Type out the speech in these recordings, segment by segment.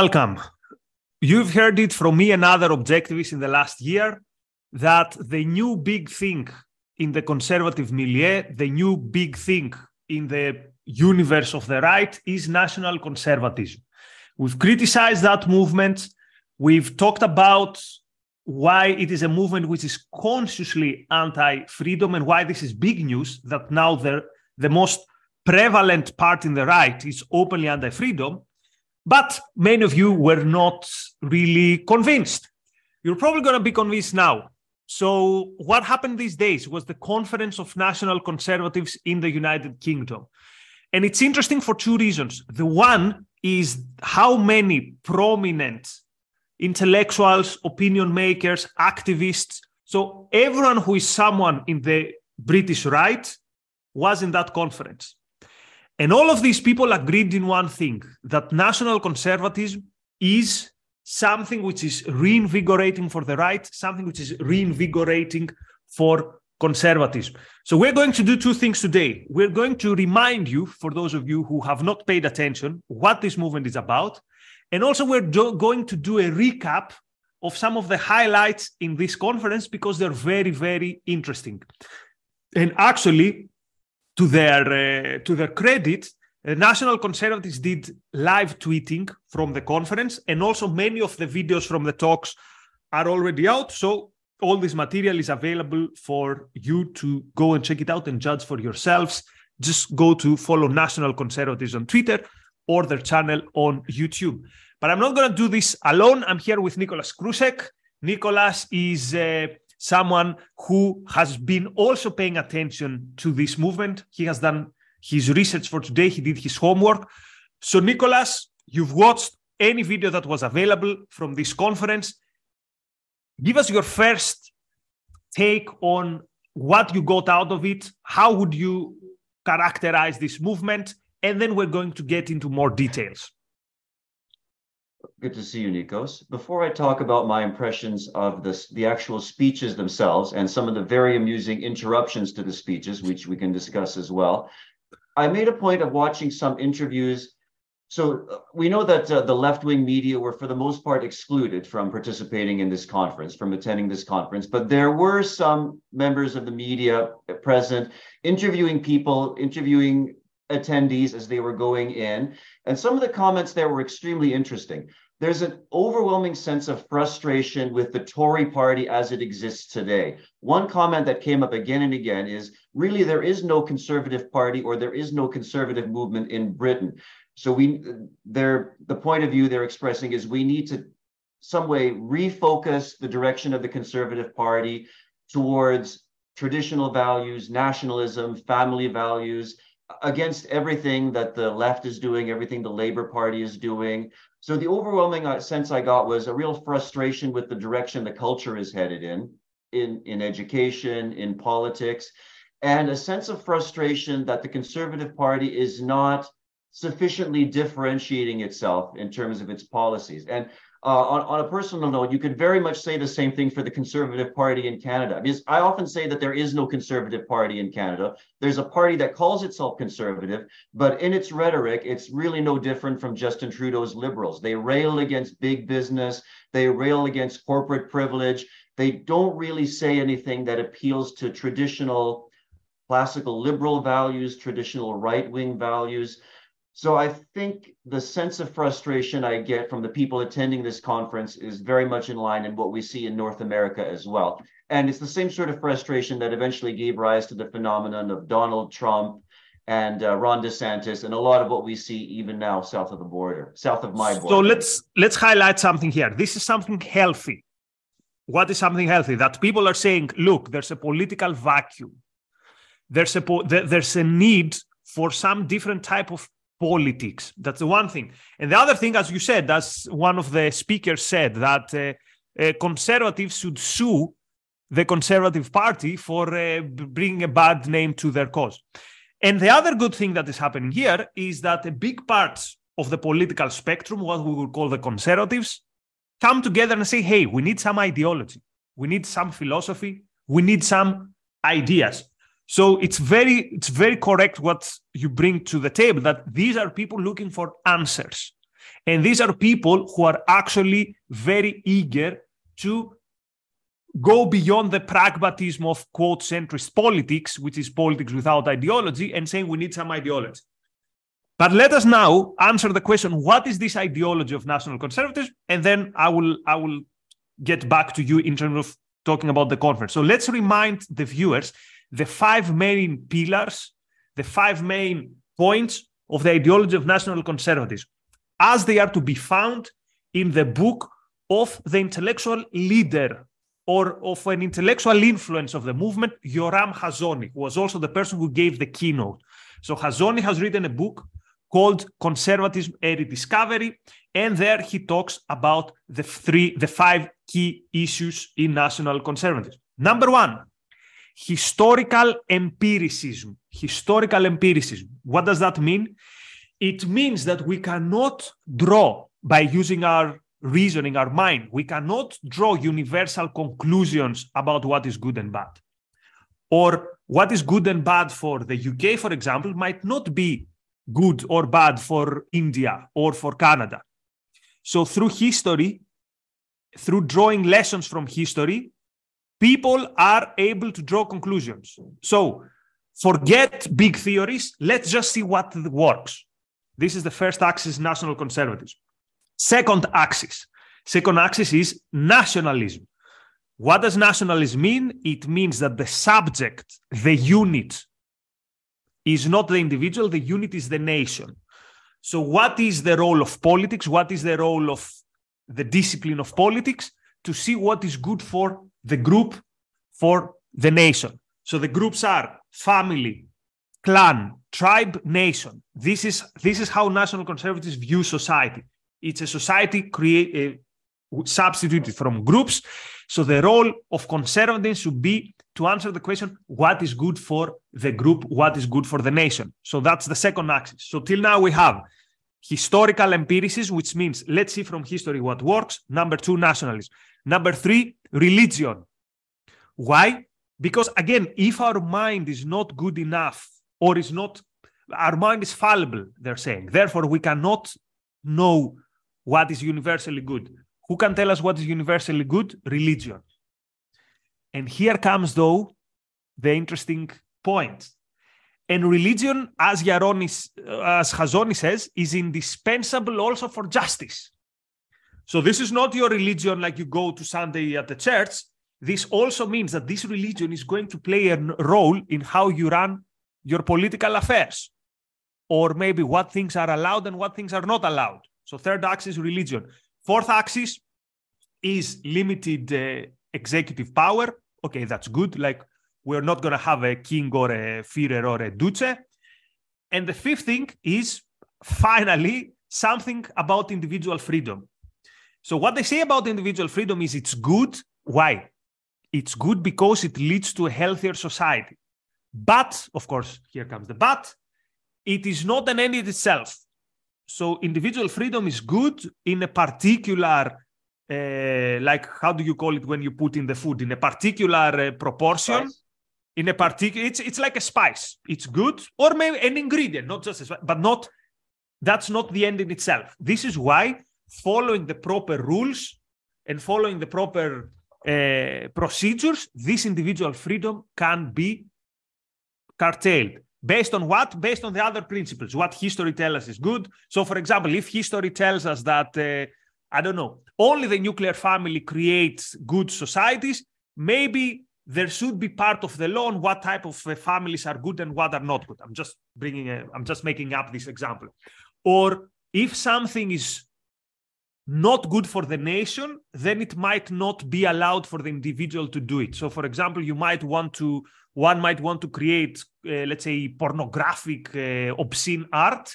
Welcome. You've heard it from me and other objectivists in the last year that the new big thing in the conservative milieu, the new big thing in the universe of the right is national conservatism. We've criticized that movement. We've talked about why it is a movement which is consciously anti-freedom and why this is big news, that now the most prevalent part in the right is openly anti-freedom. But many of you were not really convinced. You're probably going to be convinced now. So what happened these days was the Conference of National Conservatives in the United Kingdom. And it's interesting for two reasons. The one is how many prominent intellectuals, opinion makers, activists, so everyone who is someone in the British right was in that conference. And all of these people agreed in one thing, that national conservatism is something which is reinvigorating for the right, something which is reinvigorating for conservatism. So we're going to do two things today. We're going to remind you, for those of you who have not paid attention, what this movement is about. And also we're going to do a recap of some of the highlights in this conference because they're very, very interesting. And actually, to their credit, National Conservatives did live tweeting from the conference, and also many of the videos from the talks are already out. So all this material is available for you to go and check it out and judge for yourselves. Just go to follow National Conservatives on Twitter or their channel on YouTube. But I'm not going to do this alone. I'm here with Nikolas Krusek. Nikolas is someone who has been also paying attention to this movement. He has done his research for today. He did his homework. So, Nikolas, you've watched any video that was available from this conference. Give us your first take on what you got out of it. How would you characterize this movement? And then we're going to get into more details. Good to see you, Nikos. Before I talk about my impressions of the actual speeches themselves and some of the very amusing interruptions to the speeches, which we can discuss as well, I made a point of watching some interviews. So we know that the left-wing media were, for the most part, excluded from participating in this conference, from attending this conference. But there were some members of the media present interviewing people, interviewing attendees as they were going in. And some of the comments there were extremely interesting. There's an overwhelming sense of frustration with the Tory party as it exists today. One comment that came up again and again is, really, there is no conservative party or there is no conservative movement in Britain. So the point of view they're expressing is we need to some way refocus the direction of the Conservative Party towards traditional values, nationalism, family values, against everything that the left is doing, everything the Labour Party is doing. So the overwhelming sense I got was a real frustration with the direction the culture is headed in education, in politics, and a sense of frustration that the Conservative Party is not sufficiently differentiating itself in terms of its policies. And on a personal note, you could very much say the same thing for the Conservative Party in Canada. Because I often say that there is no Conservative Party in Canada. There's a party that calls itself Conservative, but in its rhetoric, it's really no different from Justin Trudeau's Liberals. They rail against big business. They rail against corporate privilege. They don't really say anything that appeals to traditional classical liberal values, traditional right-wing values. So I think the sense of frustration I get from the people attending this conference is very much in line in what we see in North America as well. And it's the same sort of frustration that eventually gave rise to the phenomenon of Donald Trump and Ron DeSantis and a lot of what we see even now south of the border, south of my border. So let's highlight something here. This is something healthy. What is something healthy? That people are saying, look, there's a political vacuum. There's a need for some different type of politics. That's the one thing. And the other thing, as you said, as one of the speakers said, that conservatives should sue the Conservative Party for bringing a bad name to their cause. And the other good thing that is happening here is that a big part of the political spectrum, what we would call the conservatives, come together and say, hey, we need some ideology. We need some philosophy. We need some ideas. So it's very correct what you bring to the table, that these are people looking for answers. And these are people who are actually very eager to go beyond the pragmatism of, quote, centrist politics, which is politics without ideology, and saying we need some ideology. But let us now answer the question, what is this ideology of national conservatism? And then I will get back to you in terms of talking about the conference. So let's remind the viewers the five main pillars, the five main points of the ideology of national conservatism, as they are to be found in the book of the intellectual leader or of an intellectual influence of the movement, Yoram Hazony, who was also the person who gave the keynote. So Hazony has written a book called Conservatism a Rediscovery, and there he talks about the five key issues in national conservatism. Number one, historical empiricism. Historical empiricism. What does that mean? It means that we cannot draw by using our reasoning, our mind. We cannot draw universal conclusions about what is good and bad. Or what is good and bad for the UK, for example, might not be good or bad for India or for Canada. So through history, through drawing lessons from history, people are able to draw conclusions. So forget big theories. Let's just see what works. This is the first axis, national conservatism. Second axis is nationalism. What does nationalism mean? It means that the subject, the unit, is not the individual. The unit is the nation. So what is the role of politics? What is the role of the discipline of politics? To see what is good for the group, for the nation. So the groups are family, clan, tribe, nation. This is how national conservatives view society. It's a society substituted from groups. So the role of conservatives should be to answer the question, what is good for the group? What is good for the nation? So that's the second axis. So till now we have historical empiricism, which means let's see from history what works. Number two, nationalism. Number three, religion. Why? Because again, if our mind is not good enough or is not, our mind is fallible, they're saying. Therefore, we cannot know what is universally good. Who can tell us what is universally good? Religion. And here comes, though, the interesting point. And religion, as Hazony says, is indispensable also for justice. So this is not your religion like you go to Sunday at the church. This also means that this religion is going to play a role in how you run your political affairs, or maybe what things are allowed and what things are not allowed. So third axis, religion. Fourth axis is limited executive power. Okay, that's good. Like, we're not going to have a king or a Führer or a Duce. And the fifth thing is, finally, something about individual freedom. So what they say about individual freedom is it's good. Why? It's good because it leads to a healthier society. But, of course, here comes the but, it is not an end in itself. So individual freedom is good in a particular, like, how do you call it when you put in the food? In a particular proportion. Spice. In a particular, it's like a spice. It's good, or maybe an ingredient, not just a spice, but not, that's not the end in itself. This is why following the proper rules and following the proper procedures, this individual freedom can be curtailed. Based on what? Based on the other principles. What history tells us is good. So, for example, if history tells us that, I don't know, only the nuclear family creates good societies, maybe there should be part of the law on what type of families are good and what are not good. I'm just making up this example. Or if something is not good for the nation, then it might not be allowed for the individual to do it. So, for example, one might want to create, let's say, pornographic, obscene art,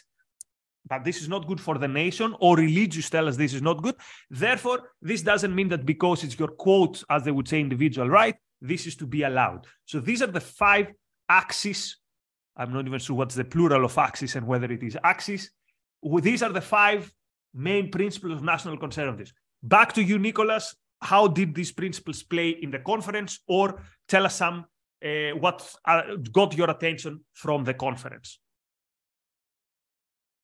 but this is not good for the nation, or religious tell us this is not good. Therefore, this doesn't mean that because it's your, quote, as they would say, individual right, this is to be allowed. So these are the five axes. I'm not even sure what's the plural of axis and whether it is axis. These are the five main principles of national conservatives. Back to you, Nicholas. How did these principles play in the conference? Or tell us some what got your attention from the conference?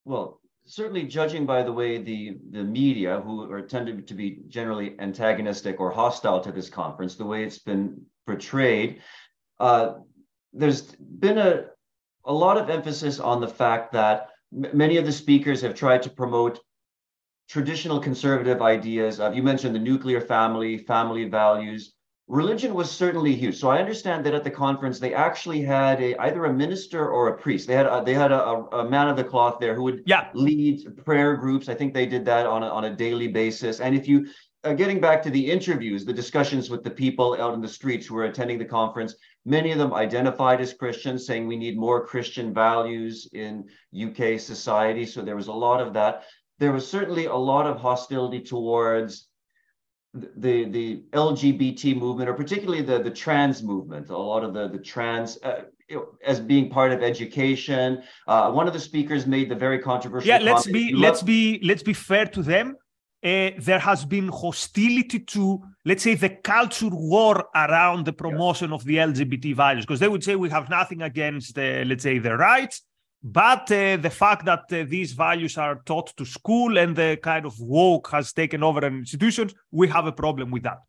Well, certainly judging by the way the media, who are tended to be generally antagonistic or hostile to this conference, the way it's been portrayed, there's been a lot of emphasis on the fact that many of the speakers have tried to promote traditional conservative ideas of, you mentioned the nuclear family, family values. Religion was certainly huge. So I understand that at the conference, they actually had either a minister or a priest. They had a man of the cloth there who would lead prayer groups. I think they did that on a daily basis. And if you, getting back to the interviews, the discussions with the people out in the streets who were attending the conference, many of them identified as Christians, saying we need more Christian values in UK society. So there was a lot of that. There was certainly a lot of hostility towards the LGBT movement, or particularly the trans movement, a lot of the trans as being part of education. One of the speakers made the very controversial let's be fair to them. There has been hostility to, let's say, the culture war around the promotion of the LGBT values, because they would say we have nothing against, let's say, the rights, but the fact that these values are taught to school and the kind of woke has taken over in institutions, we have a problem with that.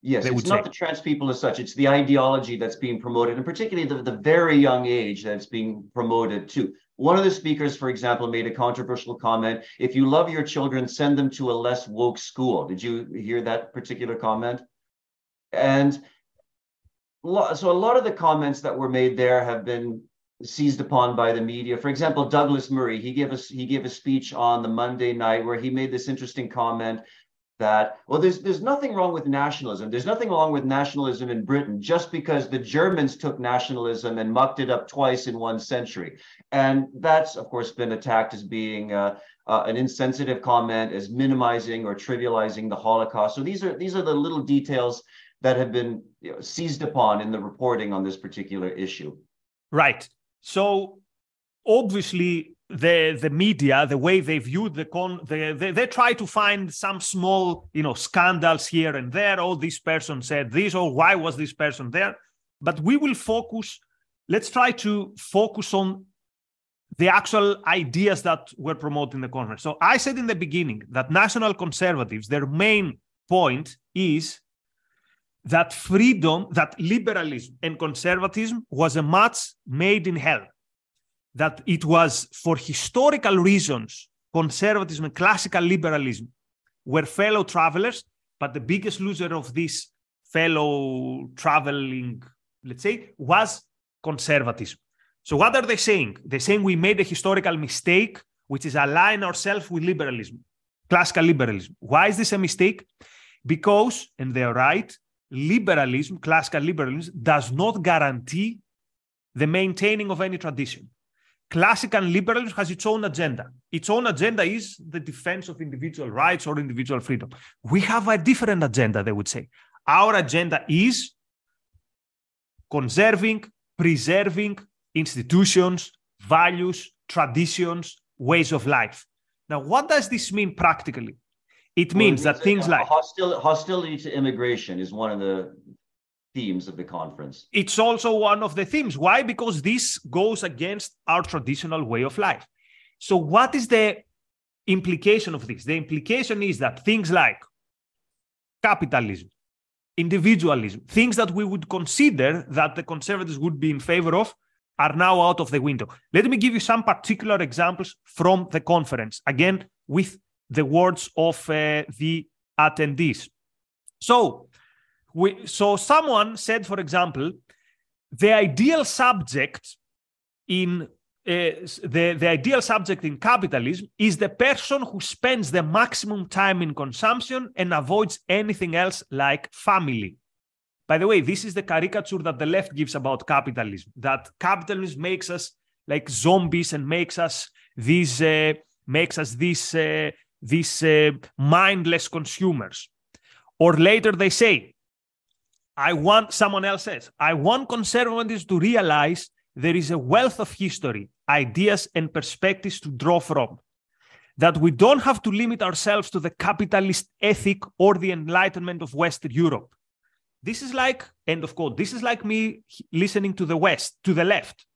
Yes, it's not the trans people as such. It's the ideology that's being promoted, and particularly the very young age that's being promoted too. One of the speakers, for example, made a controversial comment. If you love your children, send them to a less woke school. Did you hear that particular comment? And so a lot of the comments that were made there have been seized upon by the media. For example, Douglas Murray, he gave a speech on the Monday night where he made this interesting comment that, well, there's nothing wrong with nationalism. There's nothing wrong with nationalism in Britain just because the Germans took nationalism and mucked it up twice in one century. And that's, of course, been attacked as being an insensitive comment, as minimizing or trivializing the Holocaust. So these are the little details that have been seized upon in the reporting on this particular issue. Right. So obviously the media, the way they viewed they try to find some small, scandals here and there. Oh, this person said this, or why was this person there? But we will focus on the actual ideas that were promoted in the conference. So I said in the beginning that national conservatives, their main point is that freedom, that liberalism and conservatism was a match made in hell, that it was, for historical reasons, conservatism and classical liberalism were fellow travelers, but the biggest loser of this fellow traveling, let's say, was conservatism. So what are they saying? They're saying we made a historical mistake, which is align ourselves with liberalism, classical liberalism. Why is this a mistake? Because, and they're right, liberalism, classical liberalism, does not guarantee the maintaining of any tradition. Classical liberalism has its own agenda. Its own agenda is the defense of individual rights or individual freedom. We have a different agenda, they would say. Our agenda is conserving, preserving institutions, values, traditions, ways of life. Now, what does this mean practically? It means that things like hostility to immigration is one of the themes of the conference. It's also one of the themes. Why? Because this goes against our traditional way of life. So what is the implication of this? The implication is that things like capitalism, individualism, things that we would consider that the conservatives would be in favor of are now out of the window. Let me give you some particular examples from the conference, again, with the words of the attendees. So someone said, for example, the ideal subject in the ideal subject in capitalism is the person who spends the maximum time in consumption and avoids anything else like family. By the way, this is the caricature that the left gives about capitalism, that capitalism makes us like zombies and makes us these mindless consumers. Or later they say, someone else says, I want conservatives to realize there is a wealth of history, ideas and perspectives to draw from, that we don't have to limit ourselves to the capitalist ethic or the enlightenment of Western Europe. This is like, end of quote, this is like me listening to the left.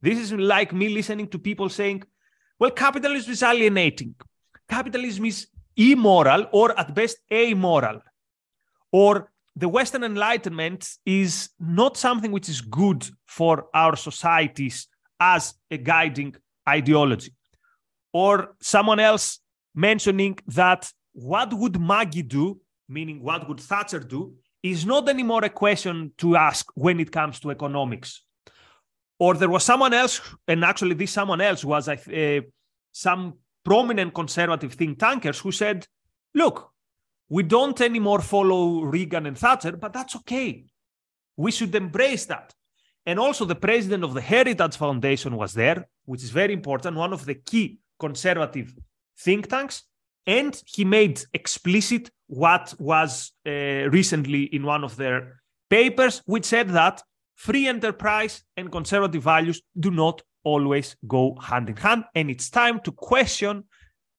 This is like me listening to people saying, Well, capitalism is alienating. Capitalism is immoral or at best amoral. Or the Western Enlightenment is not something which is good for our societies as a guiding ideology. Or someone else mentioning that what would Maggie do, meaning what would Thatcher do, is not anymore a question to ask when it comes to economics. Or there was someone else, and actually this someone else was some prominent conservative think tankers who said, look, we don't anymore follow Reagan and Thatcher, but that's okay. We should embrace that. And also the president of the Heritage Foundation was there, which is very important, one of the key conservative think tanks. And he made explicit what was recently in one of their papers, which said that free enterprise and conservative values do not always go hand in hand. And it's time to question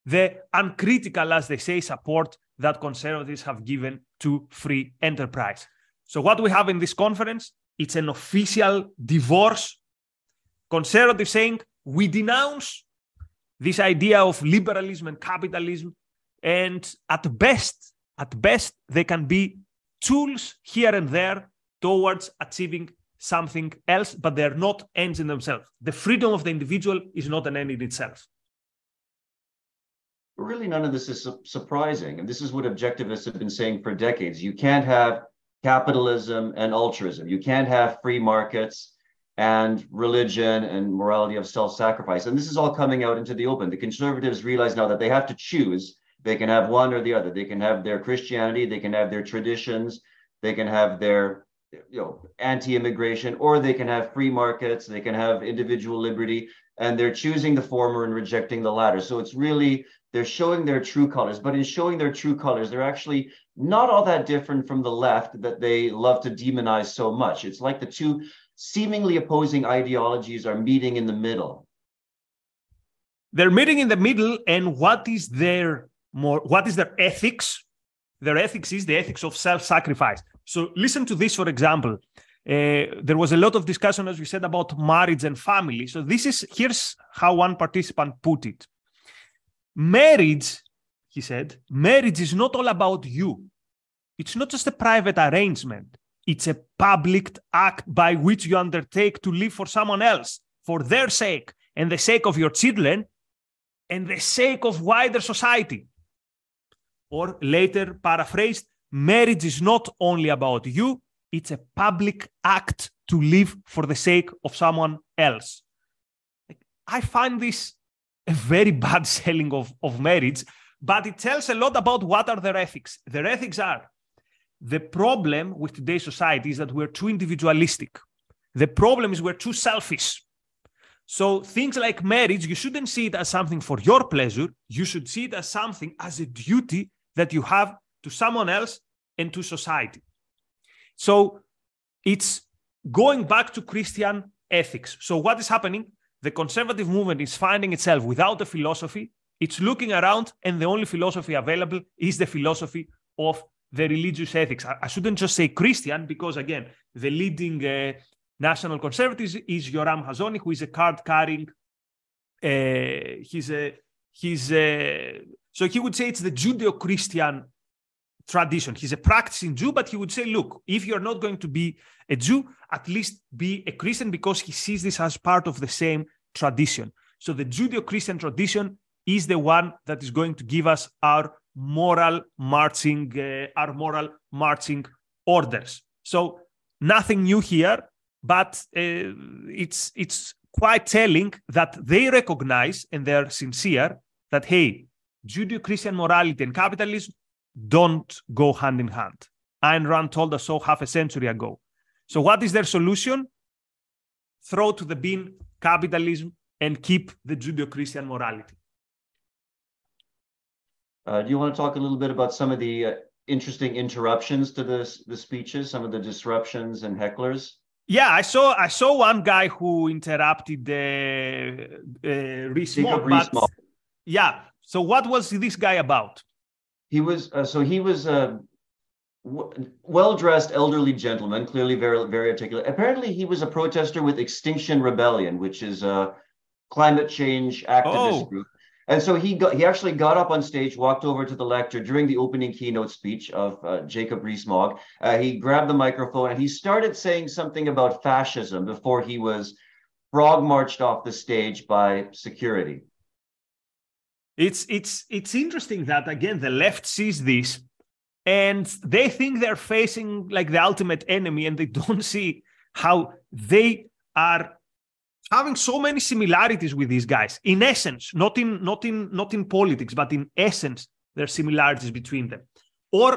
the uncritical, as they say, support that conservatives have given to free enterprise. So what we have in this conference, it's an official divorce. Conservatives saying, we denounce this idea of liberalism and capitalism, and at best, they can be tools here and there towards achieving something else, but they're not ends in themselves. The freedom of the individual is not an end in itself. Really, none of this is surprising, and this is what objectivists have been saying for decades. You can't have capitalism and altruism. You can't have free markets and religion and morality of self-sacrifice. And this is all coming out into the open. The conservatives realize now that they have to choose. They can have one or the other. They can have their Christianity, they can have their traditions, they can have their anti-immigration, or they can have free markets, they can have individual liberty, and they're choosing the former and rejecting the latter. So it's really, they're showing their true colors, but in showing their true colors, they're actually not all that different from the left that they love to demonize so much. It's like the two seemingly opposing ideologies are meeting in the middle. They're meeting in the middle, and what is their ethics? Their ethics is the ethics of self-sacrifice. So listen to this, for example. There was a lot of discussion, as we said, about marriage and family. So here's how one participant put it. Marriage, he said, marriage is not all about you. It's not just a private arrangement. It's a public act by which you undertake to live for someone else, for their sake and the sake of your children and the sake of wider society. Or later paraphrased, marriage is not only about you, it's a public act to live for the sake of someone else. I find this a very bad selling of marriage, but it tells a lot about what are their ethics. Their ethics are, the problem with today's society is that we're too individualistic. The problem is we're too selfish. So things like marriage, you shouldn't see it as something for your pleasure. You should see it as something, as a duty that you have to someone else and to society. So it's going back to Christian ethics. So what is happening? The conservative movement is finding itself without a philosophy. It's looking around, and the only philosophy available is the philosophy of the religious ethics. I shouldn't just say Christian, because again, the leading national conservative is Yoram Hazony, who is a card-carrying. So he would say it's the Judeo-Christian tradition. He's a practicing Jew, but he would say, look, if you're not going to be a Jew, at least be a Christian, because he sees this as part of the same tradition. So the Judeo-Christian tradition is the one that is going to give us our moral marching orders. So nothing new here, but it's quite telling that they recognize, and they're sincere, that, hey, Judeo-Christian morality and capitalism don't go hand in hand. Ayn Rand told us so half a century ago. So what is their solution? Throw to the bin capitalism and keep the Judeo-Christian morality. Do you want to talk a little bit about some of the interesting interruptions to the speeches, some of the disruptions and hecklers? Yeah, I saw one guy who interrupted Rees-Mogg. Yeah. So what was this guy about? He was a well-dressed elderly gentleman, clearly very, very articulate. Apparently, he was a protester with Extinction Rebellion, which is a climate change activist group. And so he actually got up on stage, walked over to the lecture during the opening keynote speech of Jacob Rees-Mogg. He grabbed the microphone and he started saying something about fascism before he was frog marched off the stage by security. It's interesting that, again, the left sees this and they think they're facing like the ultimate enemy, and they don't see how they are having so many similarities with these guys. In essence, not in politics, but in essence, there are similarities between them. Or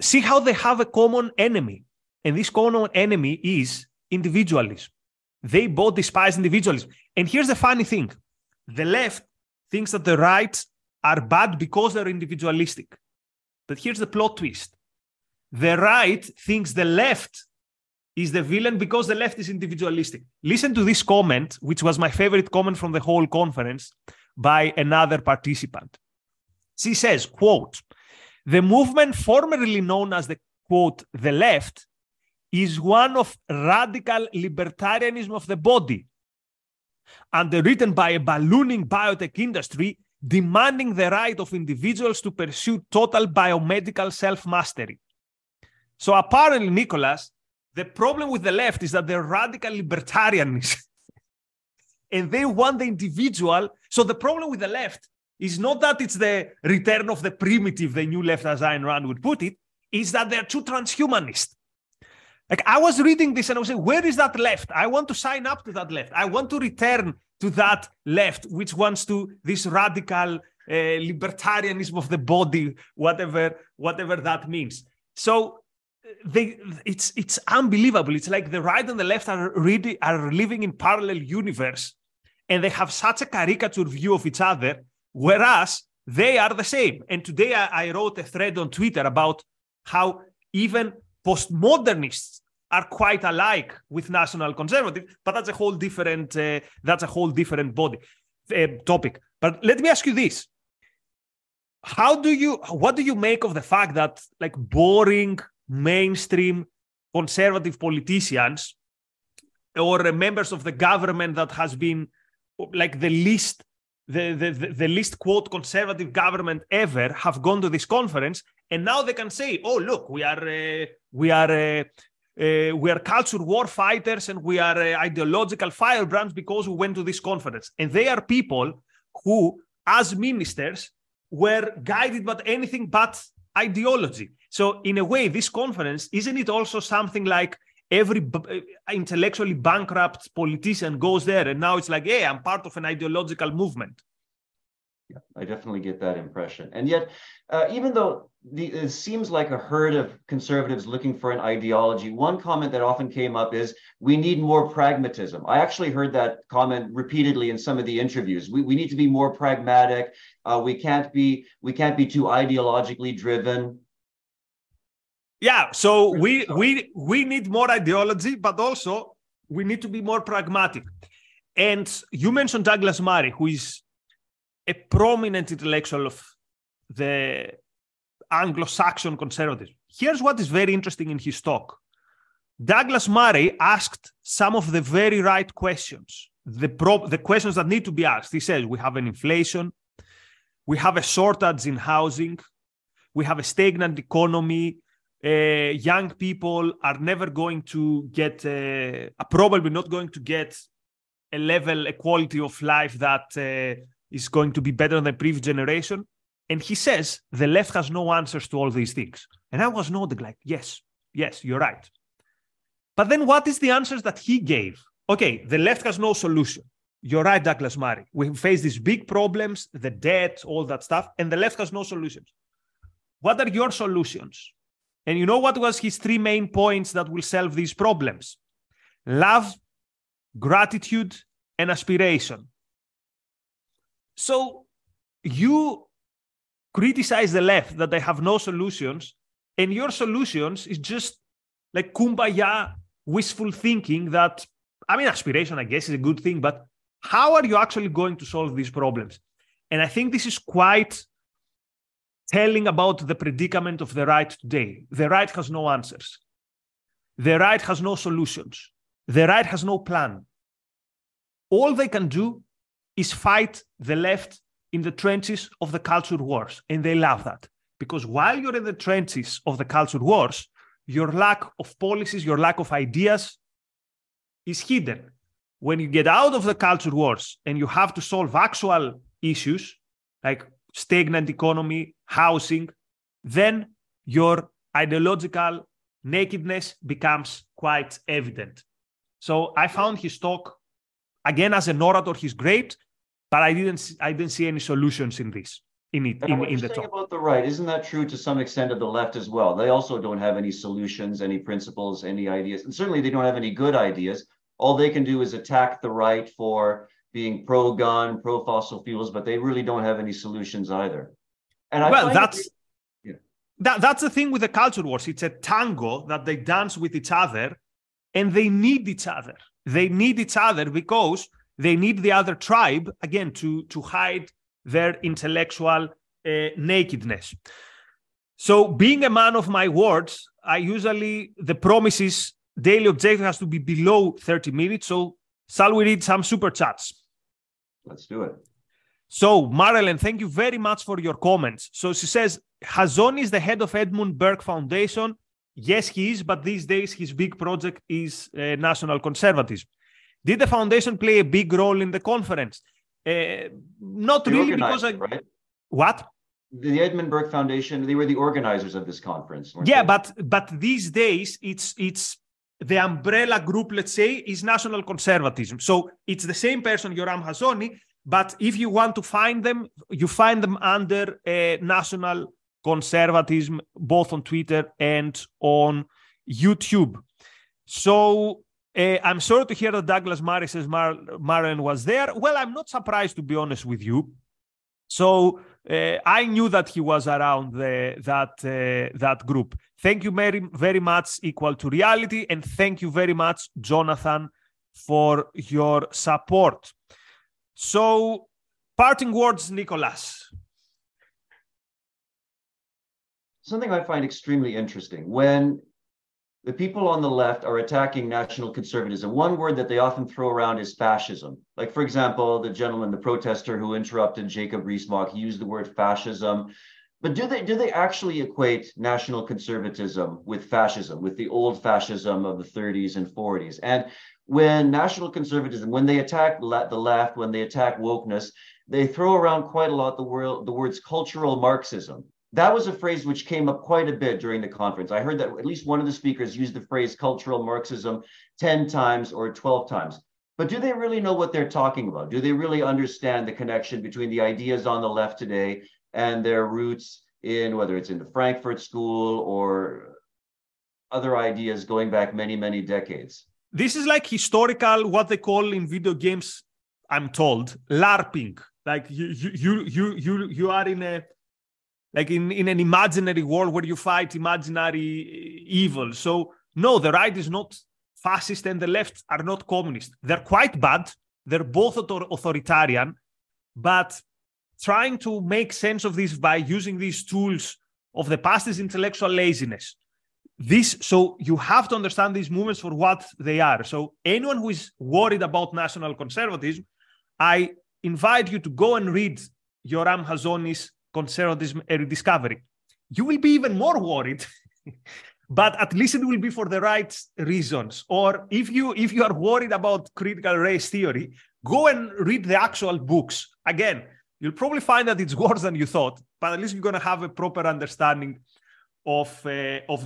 see how they have a common enemy. And this common enemy is individualism. They both despise individualism. And here's the funny thing. The left thinks that the right are bad because they're individualistic. But here's the plot twist. The right thinks the left is the villain because the left is individualistic. Listen to this comment, which was my favorite comment from the whole conference, by another participant. She says, quote, "The movement formerly known as the, quote, the left is one of radical libertarianism of the body, underwritten by a ballooning biotech industry demanding the right of individuals to pursue total biomedical self-mastery." So apparently, Nikolas, the problem with the left is that they're radical libertarians and they want the individual. So the problem with the left is not that it's the return of the primitive, the new left, as Ayn Rand would put it, is that they're too transhumanist. Like, I was reading this and I was saying, where is that left? I want to sign up to that left. I want to return to that left, which wants to this radical libertarianism of the body, whatever that means. So it's unbelievable. It's like the right and the left are living in parallel universe, and they have such a caricature view of each other, whereas they are the same. And today I wrote a thread on Twitter about how even postmodernists are quite alike with national conservatives, but that's a whole different topic. But let me ask you this: what do you make of the fact that like boring mainstream conservative politicians or members of the government that has been like the least quote conservative government ever have gone to this conference, and now they can say, "Oh, look, we are culture war fighters and we are ideological firebrands because we went to this conference." And they are people who, as ministers, were guided by anything but ideology. So in a way, this conference, isn't it also something like every intellectually bankrupt politician goes there and now it's like, hey, I'm part of an ideological movement? Yeah, I definitely get that impression. And yet, even though it seems like a herd of conservatives looking for an ideology, one comment that often came up is, we need more pragmatism. I actually heard that comment repeatedly in some of the interviews. We need to be more pragmatic. We can't be too ideologically driven. Yeah, so we need more ideology, but also we need to be more pragmatic. And you mentioned Douglas Murray, who is a prominent intellectual of the Anglo-Saxon conservatism. Here's what is very interesting in his talk. Douglas Murray asked some of the very right questions, the questions that need to be asked. He says, we have an inflation, we have a shortage in housing, we have a stagnant economy, young people are never going to get, probably not going to get a quality of life that is going to be better than the previous generation. And he says the left has no answers to all these things. And I was nodding like, yes, you're right. But then what is the answers that he gave? Okay, the left has no solution. You're right, Douglas Murray. We face these big problems, the debt, all that stuff, and the left has no solutions. What are your solutions? And you know what was his three main points that will solve these problems? Love, gratitude, and aspiration. So you criticize the left that they have no solutions, and your solutions is just like kumbaya, wishful thinking that, I mean, aspiration, I guess, is a good thing, but how are you actually going to solve these problems? And I think this is quite telling about the predicament of the right today. The right has no answers. The right has no solutions. The right has no plan. All they can do is fight the left in the trenches of the culture wars. And they love that. Because while you're in the trenches of the culture wars, your lack of policies, your lack of ideas is hidden. When you get out of the culture wars and you have to solve actual issues like stagnant economy, housing, then your ideological nakedness becomes quite evident. So I found his talk, again, as an orator, he's great, but I didn't see any solutions in this. What you're saying about the right, isn't that true to some extent of the left as well? They also don't have any solutions, any principles, any ideas, and certainly they don't have any good ideas. All they can do is attack the right for being pro-gun, pro-fossil fuels, but they really don't have any solutions either. And that's the thing with the culture wars. It's a tango that they dance with each other, and they need each other. They need each other because they need the other tribe, again, to hide their intellectual nakedness. So being a man of my words, the promises, daily objective has to be below 30 minutes. So shall we read some super chats? Let's do it. So Marilyn, thank you very much for your comments. So she says, Hazony is the head of Edmund Burke Foundation. Yes, he is, but these days his big project is national conservatism. Did the foundation play a big role in the conference? Not really, because right? What? The Edmund Burke Foundation, they were the organizers of this conference. Yeah, they? But these days it's the umbrella group, let's say, is national conservatism. So it's the same person, Yoram Hazony, but if you want to find them, you find them under national conservatism, both on Twitter and on YouTube. So I'm sorry to hear that Douglas Murray says Marion was there. Well, I'm not surprised, to be honest with you. So I knew that he was around that group. Thank you very, very much, Equal to Reality. And thank you very much, Jonathan, for your support. So parting words, Nikolas. Something I find extremely interesting. When the people on the left are attacking national conservatism, one word that they often throw around is fascism. Like, for example, the gentleman, the protester who interrupted Jacob Rees-Mogg, he used the word fascism. But do they actually equate national conservatism with fascism, with the old fascism of the 30s and 40s? And when national conservatism, when they attack the left, when they attack wokeness, they throw around quite a lot the words cultural Marxism. That was a phrase which came up quite a bit during the conference. I heard that at least one of the speakers used the phrase cultural Marxism 10 times or 12 times. But do they really know what they're talking about? Do they really understand the connection between the ideas on the left today and their roots in, whether it's in the Frankfurt School or other ideas going back many, many decades? This is like historical, what they call in video games, I'm told, LARPing. Like you are in a... like in an imaginary world where you fight imaginary evil. So no, the right is not fascist and the left are not communist. They're quite bad. They're both authoritarian, but trying to make sense of this by using these tools of the past is intellectual laziness. So you have to understand these movements for what they are. So anyone who is worried about national conservatism, I invite you to go and read Yoram Hazony's Conservatism a Rediscovery. You will be even more worried, but at least it will be for the right reasons. Or if you are worried about critical race theory, go and read the actual books. Again, you'll probably find that it's worse than you thought, but at least you're going to have a proper understanding of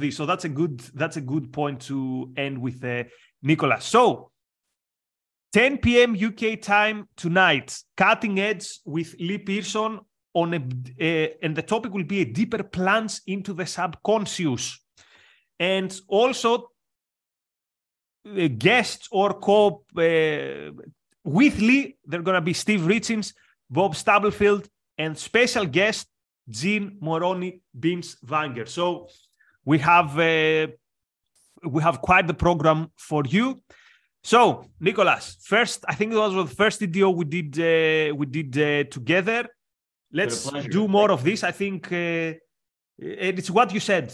this. So that's a good point to end with, Nikolas. So 10 p.m. UK time tonight, Cutting Edge with Lee Pearson. And the topic will be a deeper plunge into the subconscious. And also, guests or with Lee, they're going to be Steve Richens, Bob Stubblefield, and special guest, Gene Moroni Binswanger. So we have quite the program for you. So, Nikolas, first, I think it was the first video we did together. Let's do more of this. I think it's what you said.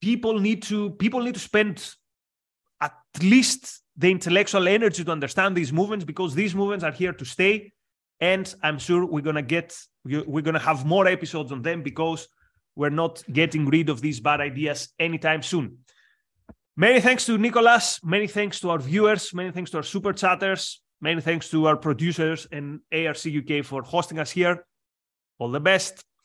People need to spend at least the intellectual energy to understand these movements, because these movements are here to stay. And I'm sure we're going to have more episodes on them, because we're not getting rid of these bad ideas anytime soon. Many thanks to Nikolas. Many thanks to our viewers. Many thanks to our super chatters. Many thanks to our producers and ARC UK for hosting us here. All the best.